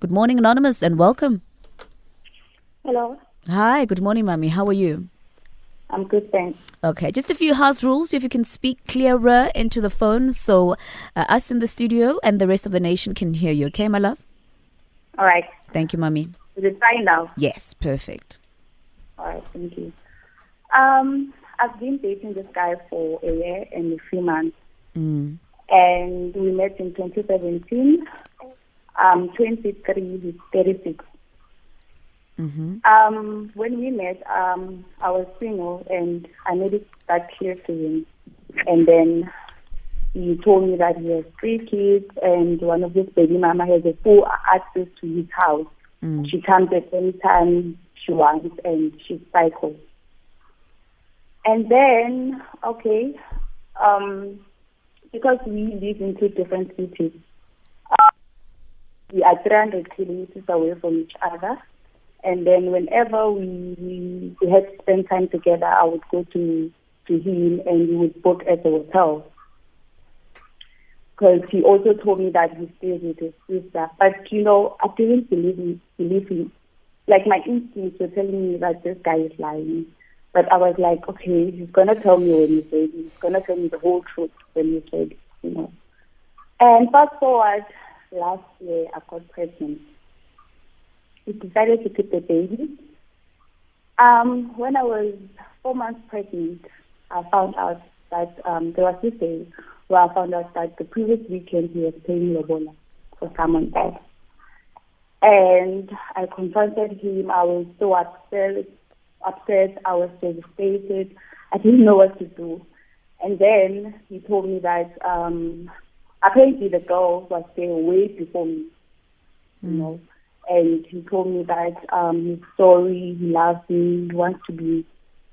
Good morning, Anonymous, and welcome. Hello. Hi, good morning, Mami. How are you? I'm good, thanks. Okay, just a few house rules. If you can speak clearer into the phone so us in the studio and the rest of the nation can hear you. Okay, my love? All right. Thank you, Mami. Is it fine now? Yes, perfect. All right, thank you. I've been dating this guy for a year and a few months. Mm. And we met in 2017. 23, he's 36. Mm-hmm. When we met, I was single and I made it that clear to him. And then he told me that he has 3 kids and one of his baby mama has a full access to his house. Mm. She comes at any time she wants and she cycles. And then, okay, because we live in 2 different cities, we are 300 kilometers away from each other. And then whenever we had to spend time together, I would go to him and we would book at the hotel. Because he also told me that he stays with his sister. But, you know, I didn't believe him. Like, my instincts were telling me that this guy is lying. But I was like, okay, he's going to tell me when he's ready. He's going to tell me the whole truth when he's ready, you know. And fast forward, last year I got pregnant. We decided to keep the baby. When I was 4 months pregnant, I found out that there was this day where I found out that the previous weekend he was paying lobola for someone else. And I confronted him. I was so upset. I was devastated. I didn't know what to do. And then he told me that apparently the girl was there way before me, you know. And he told me that he's sorry, he loves me, he wants to be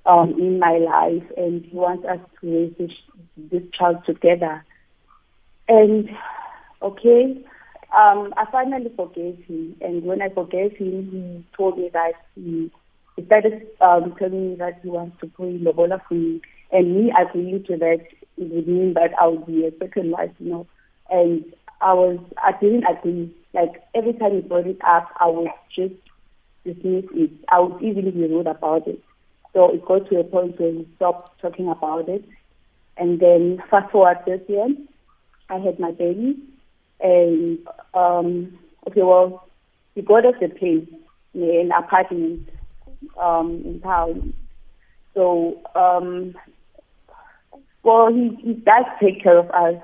in my life, and he wants us to raise this child together. And, okay, I finally forgave him. And when I forgave him, he told me that he started telling me that he wants to pay lobola for me. And me agreeing to that, it would mean that I would be a second wife, you know. And I didn't agree. Like, every time he brought it up, I would just dismiss it. I would even be rude about it. So it got to a point where he stopped talking about it. And then fast forward this year, I had my baby. And, he got us a place in an apartment in town. So, he does take care of us.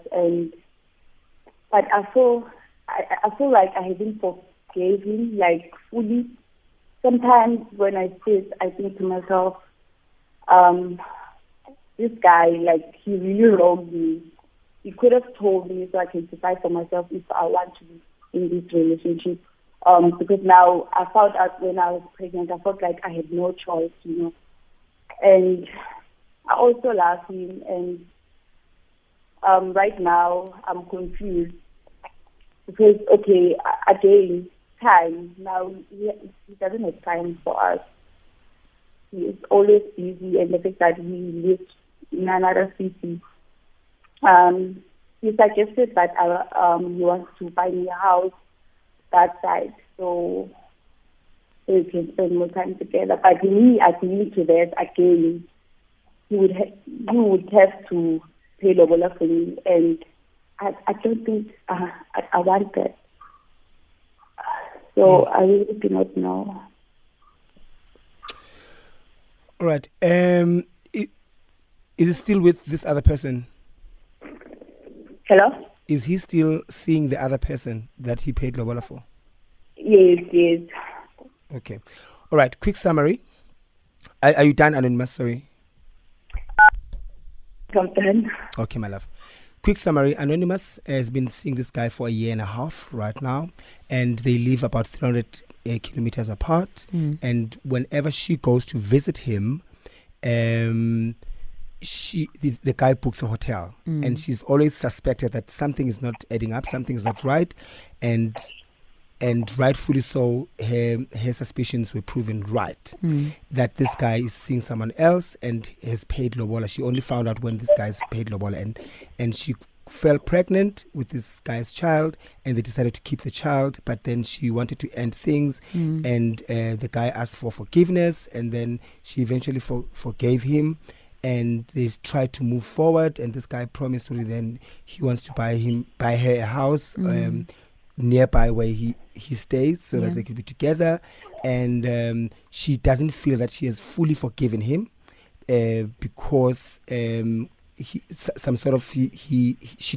But I feel like I haven't forgave him, like, fully. Sometimes when I sit, I think to myself, this guy, like, he really wronged me. He could have told me so I can decide for myself if I want to be in this relationship. Because now I found out when I was pregnant, I felt like I had no choice, you know. And I also love him. And right now I'm confused. Because, okay, again, time. Now, he doesn't have time for us. He is always busy, and the fact that he lives in another city. He suggested that he wants to buy me a house that side so we can spend more time together. But me agreeing to that, again, he would have to pay lobola for me, and I don't think I want that. So I really do not know. All right. Is he still with this other person? Hello? Is he still seeing the other person that he paid lobola for? Yes. Okay. All right. Quick summary. Are you done, Anonymous? Sorry. I'm done. Okay, my love. Quick summary, Anonymous has been seeing this guy for a year and a half right now, and they live about 300 kilometers apart. Mm. And whenever she goes to visit him, the guy books a hotel. Mm. And she's always suspected that something is not adding up, something is not right. And rightfully so, her suspicions were proven right, that this guy is seeing someone else and has paid lobola. She only found out when this guy's paid lobola, and she fell pregnant with this guy's child, and they decided to keep the child, but then she wanted to end things, and the guy asked for forgiveness, and then she eventually forgave him, and they tried to move forward, and this guy promised to then he wants to buy her a house nearby where he stays, so that they could be together. And she doesn't feel that she has fully forgiven him, because she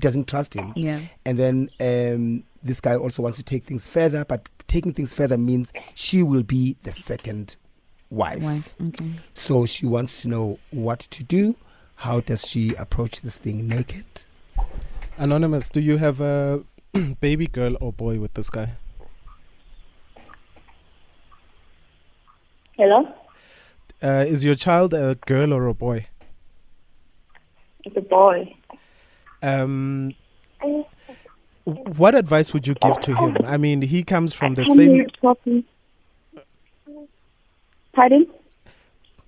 doesn't trust him. And then this guy also wants to take things further, but taking things further means she will be the second wife. Okay. So she wants to know what to do. How does she approach this thing naked? Anonymous, do you have a baby girl or boy with this guy? Hello? Is your child a girl or a boy? It's a boy. What advice would you give to him? I mean, he comes from the same... Pardon?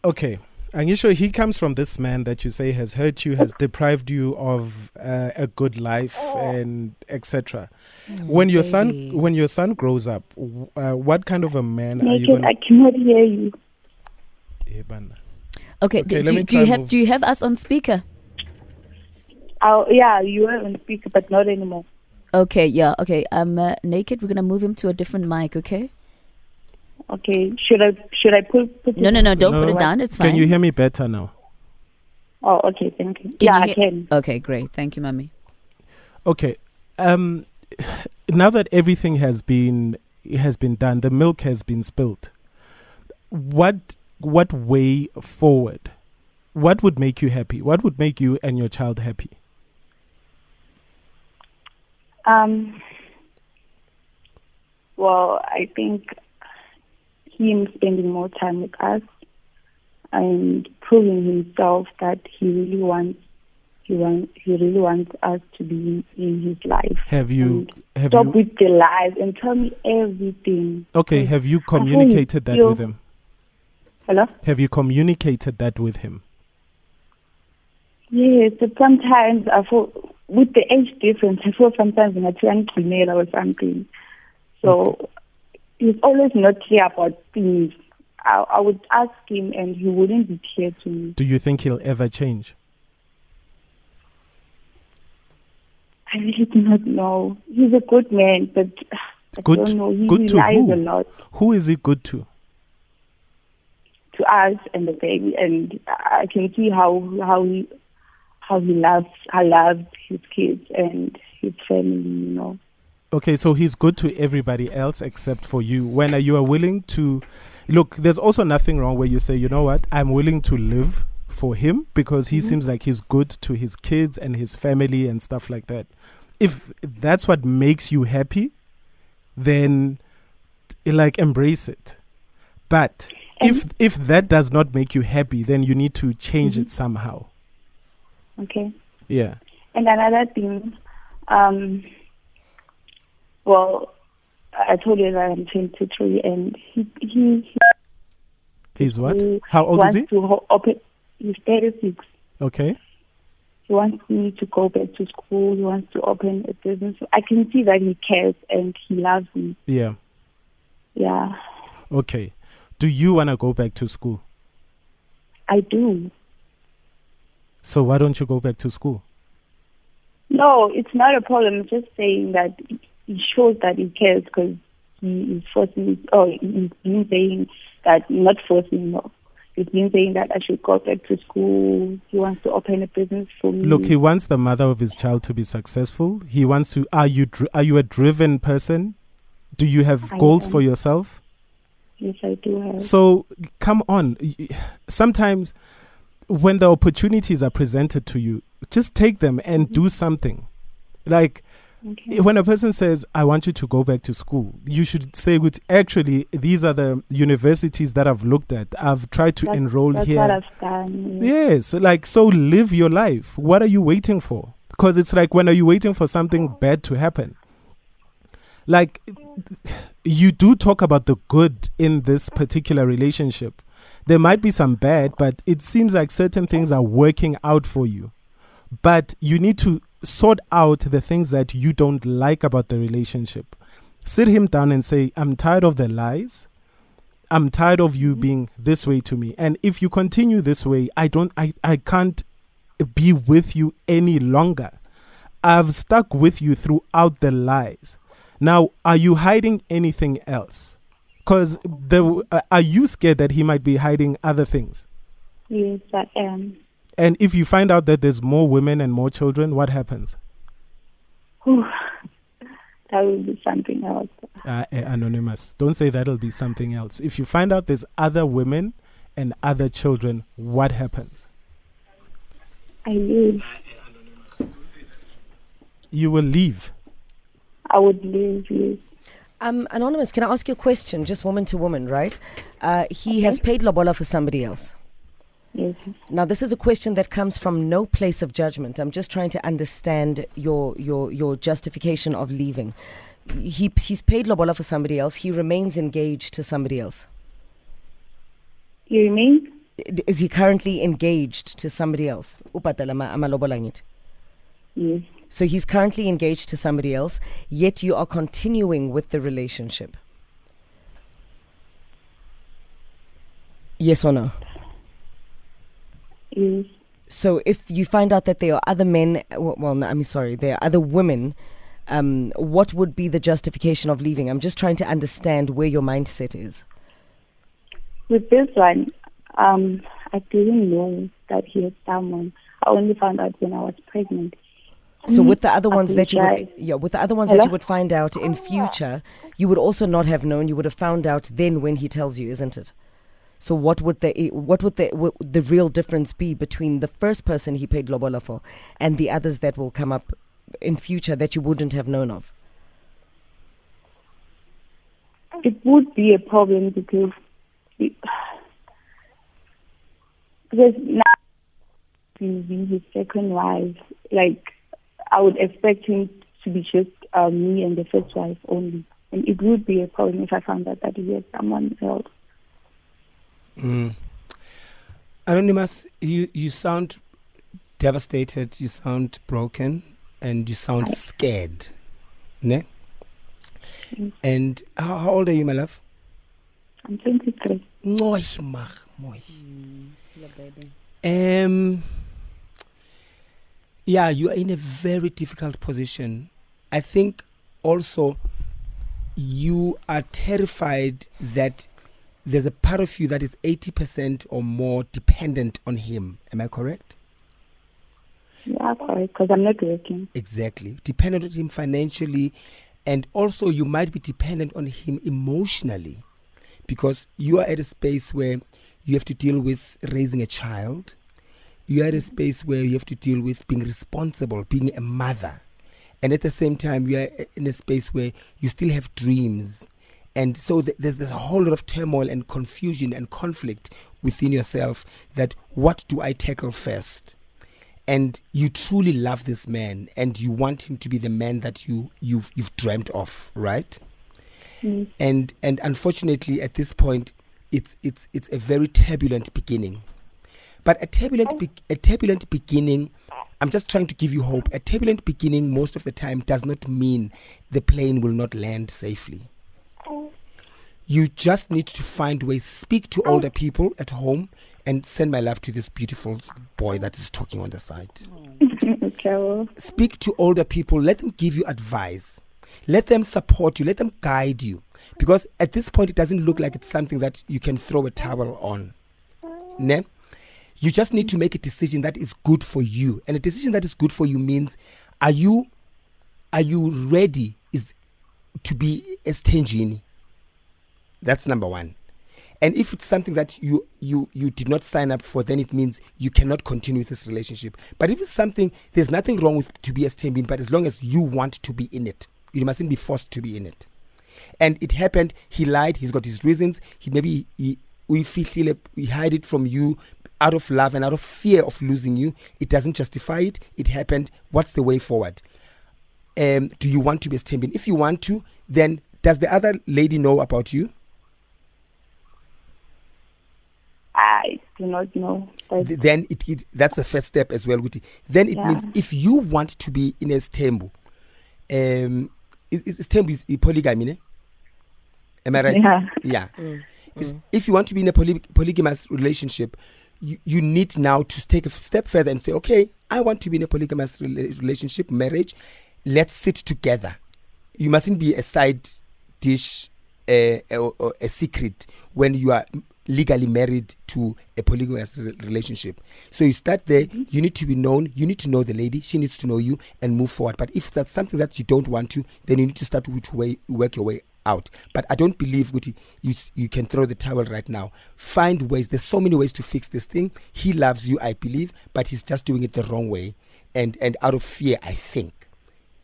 Okay. Angisho, he comes from this man that you say has hurt you, has deprived you of a good life, and etc. When your son grows up, what kind of a man are you going to... I cannot hear you. Okay, do you have us on speaker? Yeah, you were on speaker, but not anymore. Okay, yeah, okay. Naked, we're going to move him to a different mic, okay? Okay, should I put it? No, don't put it down, it's fine. Can you hear me better now? Oh, okay, thank you. Yeah, I can. Okay, great, thank you, Mommy. Okay, now that everything has been done, the milk has been spilled, what way forward? What would make you happy? What would make you and your child happy? Well, I think him spending more time with us and proving himself that he really wants us to be in his life. Have you with the lies and tell me everything? Okay, have you communicated that with him? Hello? Have you communicated that with him? Yes, but sometimes I feel with the age difference, I feel sometimes when I turn to male or something. So he's always not clear about things. I would ask him and he wouldn't be clear to me. Do you think he'll ever change? I really do not know. He's a good man, but I don't know. He relies a lot. Who is he good to? To us and the baby, and I can see how he loves his kids and his family, you know. Okay, so he's good to everybody else except for you. When you are willing to look, there's also nothing wrong where you say, you know what, I'm willing to live for him because he seems like he's good to his kids and his family and stuff like that. If that's what makes you happy, then like embrace it. But if that does not make you happy, then you need to change it somehow. Okay. Yeah. And another thing, well, I told you that I'm 23, and he's what? How old is he? He's 36. Okay. He wants me to go back to school. He wants to open a business. I can see that he cares and he loves me. Yeah. Yeah. Okay. Do you want to go back to school? I do. So why don't you go back to school? No, it's not a problem. It's just saying that he shows that he cares because he is forcing me. Oh, he's been saying that, not forcing me. He's been saying that I should go back to school. He wants to open a business for me. Look, he wants the mother of his child to be successful. He wants to. Are you a driven person? Do you have goals for yourself? Yes, I do have. So, come on. Sometimes when the opportunities are presented to you, just take them and do something. Like, when a person says, I want you to go back to school, you should say, actually, these are the universities that I've looked at. I've tried to enroll here. That's what I've done. Yes. Like, so live your life. What are you waiting for? Because it's like, when are you waiting for something bad to happen? Like, you do talk about the good in this particular relationship. There might be some bad, but it seems like certain things are working out for you. But you need to sort out the things that you don't like about the relationship. Sit him down and say, I'm tired of the lies. I'm tired of you being this way to me. And if you continue this way, I can't be with you any longer. I've stuck with you throughout the lies. Now, are you hiding anything else? Because are you scared that he might be hiding other things? Yes, I am. And if you find out that there's more women and more children, what happens? That will be something else. Anonymous, don't say that'll be something else. If you find out there's other women and other children, what happens? I leave. You will leave? I would leave, yes. Anonymous, can I ask you a question? Just woman to woman, right? He has paid lobola for somebody else. Mm-hmm. Now, this is a question that comes from no place of judgment. I'm just trying to understand your justification of leaving. He's paid lobola for somebody else. He remains engaged to somebody else. You remain? Is he currently engaged to somebody else? Yes. So he's currently engaged to somebody else, yet you are continuing with the relationship. Yes or no? Yes. So if you find out that there are other men, there are other women, what would be the justification of leaving? I'm just trying to understand where your mindset is. With this one, I didn't know that he had someone. I only found out when I was pregnant. So with the other ones that you would find out in future, you would also not have known. You would have found out then when he tells you, isn't it? So what would the real difference be between the first person he paid lobola for and the others that will come up in future that you wouldn't have known of? It would be a problem because there's now his second wife. Like, I would expect him to be just me and the first wife only, and it would be a problem if I found out that he had someone else. Anonymous, you sound devastated, you sound broken, and you sound scared, ne? Yes. And how old are you, my love? I'm 23. Yeah, you are in a very difficult position. I think also you are terrified that there's a part of you that is 80% or more dependent on him. Am I correct? Yeah, correct, because I'm not working. Exactly. Dependent on him financially, and also you might be dependent on him emotionally, because you are at a space where you have to deal with raising a child. You are at a space where you have to deal with being responsible, being a mother. And at the same time, you are in a space where you still have dreams. And so there's a whole lot of turmoil and confusion and conflict within yourself that what do I tackle first? And you truly love this man and you want him to be the man that you've dreamt of, right? Mm. And unfortunately at this point it's a very turbulent beginning. But a turbulent beginning, I'm just trying to give you hope. A turbulent beginning most of the time does not mean the plane will not land safely. You just need to find ways, speak to older people at home, and send my love to this beautiful boy that is talking on the side. Speak to older people, let them give you advice, let them support you, let them guide you. Because at this point, it doesn't look like it's something that you can throw a towel on. Ne? You just need to make a decision that is good for you. And a decision that is good for you means, are you ready to be a stingini? That's number one. And if it's something that you did not sign up for, then it means you cannot continue this relationship. But if it's something, there's nothing wrong with to be a stain bin, but as long as you want to be in it, you mustn't be forced to be in it. And it happened, he lied, he's got his reasons, we hide it from you out of love and out of fear of losing you. It doesn't justify it. It happened. What's the way forward? Do you want to be a stain bin? If you want to, then does the other lady know about you? I do not know. Then that's the first step as well, Guti. Then it means if you want to be in a stembu, stembu is polygamy, ne? Am I right? Yeah. If you want to be in a polygamous relationship, you need now to take a step further and say, okay, I want to be in a polygamous relationship, marriage. Let's sit together. You mustn't be a side dish or a secret when you are legally married to a polygamous relationship. So you start there. You need to be known. You need to know the lady. She needs to know you and move forward. But if that's something that you don't want to, then you need to start to work your way out. But I don't believe, Guti, you can throw the towel right now. Find ways. There's so many ways to fix this thing. He loves you, I believe, but he's just doing it the wrong way and out of fear, I think.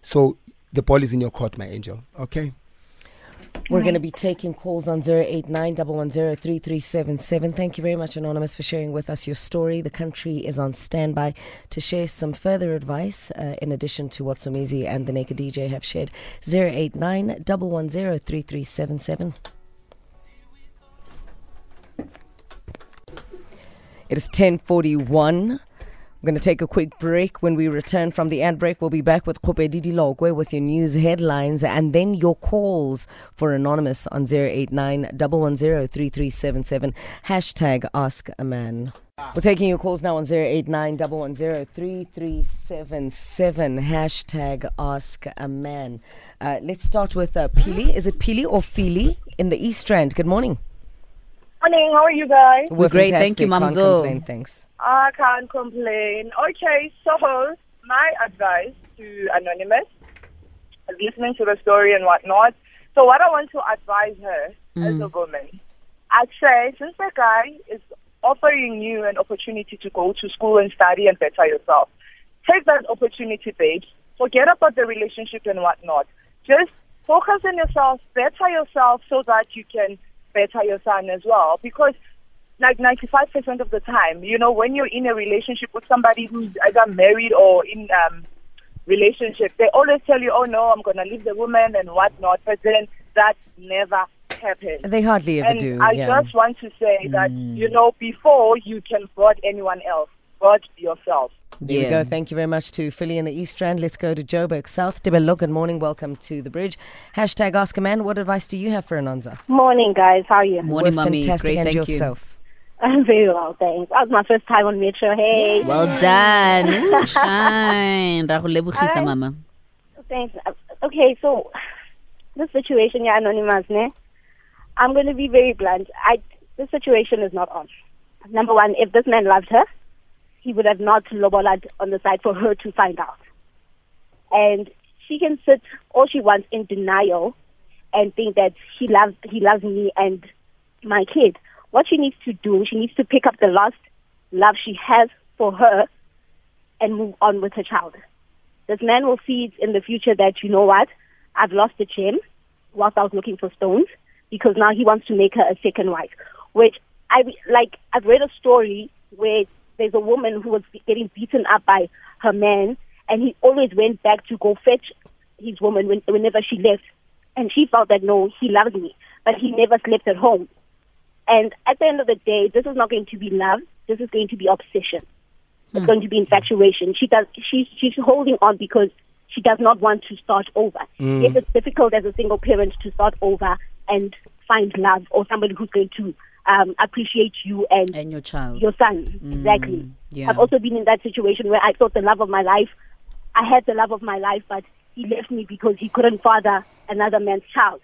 So the ball is in your court, my angel. Okay. We're going to be taking calls on 089-110-3377. Thank you very much, Anonymous, for sharing with us your story. The country is on standby to share some further advice in addition to what Somizi and the Naked DJ have shared. 089-110-3377. It is 10:41. We're going to take a quick break. When we return from the ad break, we'll be back with Kube Didi Logwe with your news headlines and then your calls for Anonymous on 089-110-3377. # Ask a Man. We're taking your calls now on 089-110-3377. # Ask a Man. Let's start with Pili. Is it Pili or Fili in the East Strand? Good morning. Morning, how are you guys? We're great, fantastic. Thank you, Mamzo. Can't complain, thanks. I can't complain. Okay, so my advice to Anonymous, listening to the story and whatnot. So what I want to advise her as a woman, I'd say since the guy is offering you an opportunity to go to school and study and better yourself, take that opportunity, babe. Forget about the relationship and whatnot. Just focus on yourself, better yourself so that you can better your son as well, because like 95% of the time, you know, when you're in a relationship with somebody who's either married or in relationship, they always tell you, oh no, I'm gonna leave the woman and whatnot, but then that never happens. They hardly ever do. I just want to say that, you know, before you can board anyone else, board yourself. There we go. Thank you very much to Philly in the East Strand. Let's go to Joburg South. Tebelo, good morning. Welcome to the bridge. # Ask a Man. What advice do you have for Anonza? Morning, guys. How are you? Morning, Mummy. Fantastic. Great, and thank yourself? You. I'm very well, thanks. That was my first time on Metro. Hey. Well done. Shine. Rahulebuchisa, Mama. Thanks. Okay, so this situation, yeah, Anonymous, ne? I'm going to be very blunt. This situation is not on. Number one, if this man loved her, he would have not lobolat on the side for her to find out. And she can sit all she wants in denial and think that he loves me and my kid. What she needs to do, she needs to pick up the last love she has for her and move on with her child. This man will see it in the future that, you know what, I've lost the gem whilst I was looking for stones, because now he wants to make her a second wife. Which, I've read a story where there's a woman who was getting beaten up by her man, and he always went back to go fetch his woman whenever she left. And she felt that, no, he loves me, but he never slept at home. And at the end of the day, this is not going to be love. This is going to be obsession. It's going to be infatuation. She's holding on because she does not want to start over. Yes, it's difficult as a single parent to start over and find love or somebody who's going to appreciate you and your child, your son. Exactly. Yeah. I've also been in that situation where I thought I had the love of my life, but he left me because he couldn't father another man's child.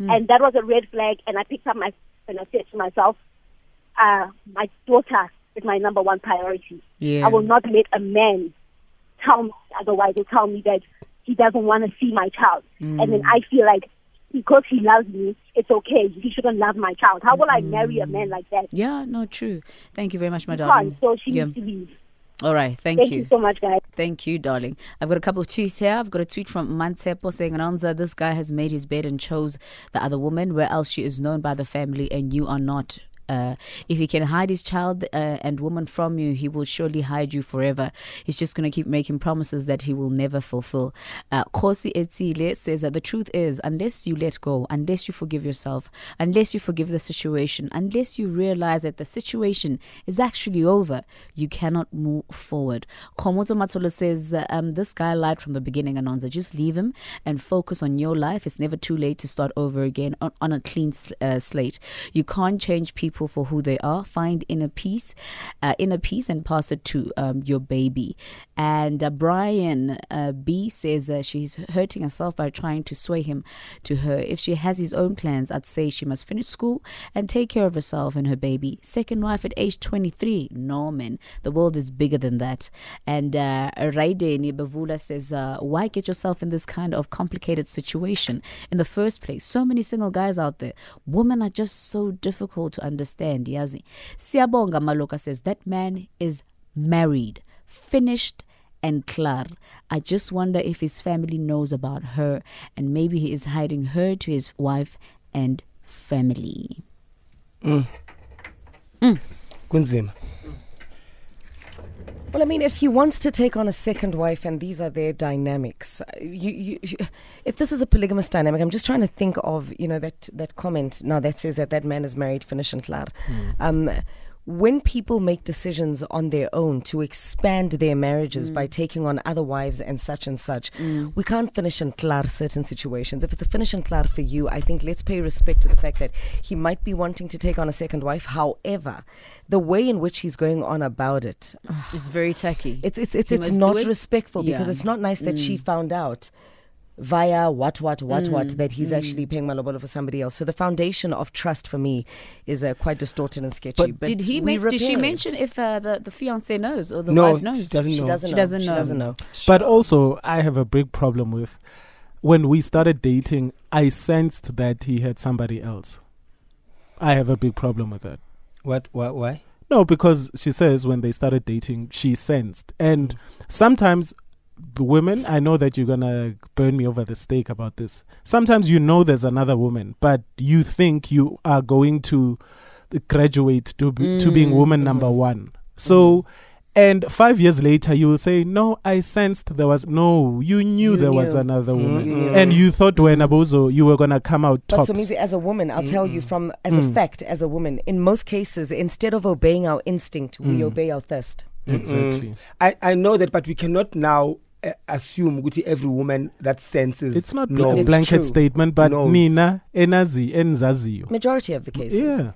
And that was a red flag, and I picked up and I said to myself, my daughter is my number one priority. I will not let a man tell me otherwise or tell me that he doesn't want to see my child. And then I feel like, because he loves me, it's okay. He shouldn't love my child. How will I marry a man like that? Yeah, no, true. Thank you very much, my darling. So she needs to leave. All right, thank you so much, guys. Thank you, darling. I've got a couple of tweets here. I've got a tweet from Mantepo saying, Anonza, this guy has made his bed and chose the other woman. Where else she is known by the family and you are not. If he can hide his child and woman from you, he will surely hide you forever. He's just going to keep making promises that he will never fulfill. Kosi Etile says that the truth is, unless you let go, unless you forgive yourself, unless you forgive the situation, unless you realize that the situation is actually over, you cannot move forward. Komoto Matsula says, this guy lied from the beginning, Anonza. Just leave him and focus on your life. It's never too late to start over again on a clean slate. You can't change people for who they are. Find inner peace and pass it to your baby. And Brian B says she's hurting herself by trying to sway him to her. If she has his own plans, I'd say she must finish school and take care of herself and her baby. Second wife at age 23. No, man. The world is bigger than that. And Raide Nibavula says, why get yourself in this kind of complicated situation in the first place? So many single guys out there. Women are just so difficult to understand. Yazi. Siabonga Maloka says, that man is married, finished, and klar. I just wonder if his family knows about her, and maybe he is hiding her to his wife and family. Mm. Mm. Kunzima. Well, I mean, if he wants to take on a second wife and these are their dynamics, if this is a polygamous dynamic, I'm just trying to think of, you know, that comment now that says that man is married, finish and klar. Mm. When people make decisions on their own to expand their marriages by taking on other wives and such, we can't finish and klar certain situations. If it's a finish and klar for you, I think let's pay respect to the fact that he might be wanting to take on a second wife. However, the way in which he's going on about it, it's very tacky. It's not respectful, because it's not nice that she found out via what that he's actually paying malobolo for somebody else. So the foundation of trust for me is quite distorted and sketchy. But did she mention if the fiance knows or the wife knows? She doesn't know. But also, I have a big problem with, when we started dating, I sensed that he had somebody else. I have a big problem with that. What? Why? No, because she says when they started dating, she sensed, and sometimes. The women, I know that you're gonna burn me over the stake about this. Sometimes you know there's another woman, but you think you are going to graduate to being woman number one. So, and 5 years later, you will say, "No, I sensed there was you knew there was another woman, and you thought when Abozo you were gonna come out top." But Somizi, as a woman, I'll tell you as a fact, as a woman, in most cases, instead of obeying our instinct, we obey our thirst. Exactly. I know that, but we cannot now assume that every woman that senses. It's not a blanket statement, but Nina, Enazi, Enzazi. Majority of the cases. Yeah.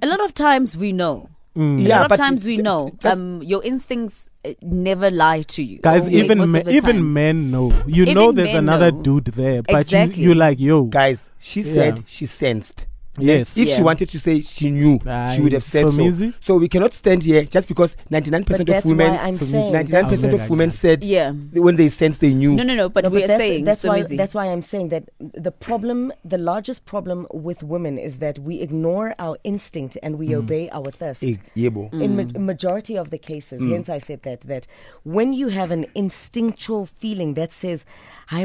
A lot of times we know. Mm. Yeah, a lot of times we know. Your instincts never lie to you. Guys, even men know. You know there's another dude there, but you're like, yo. Guys, she said she sensed. Yes. If she wanted to say she knew, she would have said so. So we cannot stand here just because 99% of women, 99% of women said when they sense they knew. No. But we are saying that's why I'm saying that the largest problem with women is that we ignore our instinct and we obey our thirst. In majority of the cases, hence I said that when you have an instinctual feeling that says, we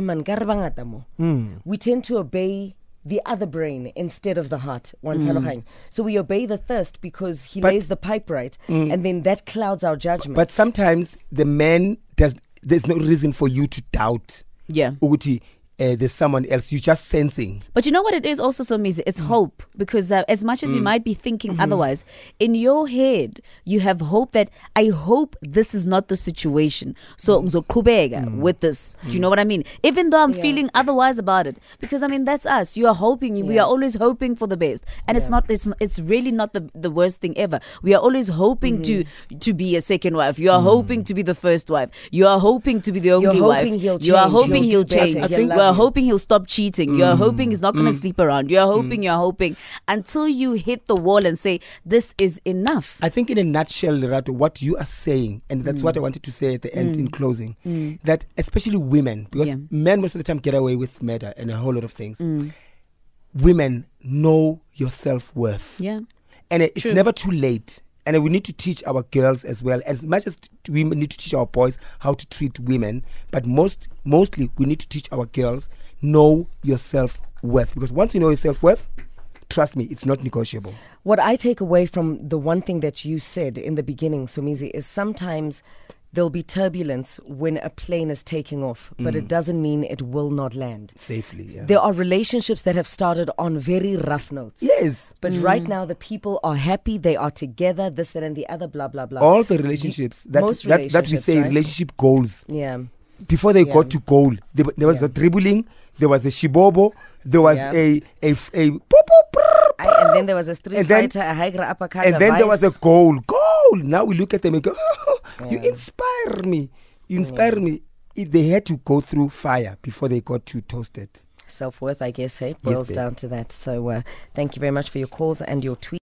tend to obey the other brain instead of the heart. So we obey the thirst because he lays the pipe right, and then that clouds our judgment. But sometimes the man there's no reason for you to doubt. Yeah. Uguti, there's someone else. You're just sensing. But you know what it is also, Somizi? It's hope. Because as much as you might be thinking otherwise, in your head, you have hope that, I hope this is not the situation. So ngizokubeka with this. Do you know what I mean? Even though I'm feeling otherwise about it. Because, I mean, that's us. You are hoping. We are always hoping for the best. And it's not. It's really not the worst thing ever. We are always hoping to be a second wife. You are hoping to be the first wife. You are hoping to be the only wife. You are hoping he'll change. You're hoping he'll stop cheating. You're hoping he's not going to sleep around. You're hoping until you hit the wall and say, this is enough. I think in a nutshell, Lerato, what you are saying, and that's what I wanted to say at the end in closing, that especially women, because men most of the time get away with murder and a whole lot of things. Women, know your self-worth. Yeah. And it's never too late. And we need to teach our girls as well, as much as we need to teach our boys how to treat women. But mostly we need to teach our girls, know your self-worth. Because once you know your self-worth, Trust me, it's not negotiable. What I take away from the one thing that you said in the beginning, Somizi, is sometimes there'll be turbulence when a plane is taking off, but it doesn't mean it will not land. Safely, yeah. There are relationships that have started on very rough notes. Yes. But right now the people are happy, they are together, this, that and the other, blah, blah, blah. All the relationships. That we say, right? Relationship goals. Yeah. Before they got to goal, there was a dribbling, there was a shibobo, there was and then there was a street fighter, a higra uppercut, and then there was a goal. Now we look at them and go, oh, you inspire me. You inspire me. They had to go through fire before they got too toasted. Self-worth, I guess, boils down to that. So thank you very much for your calls and your tweets.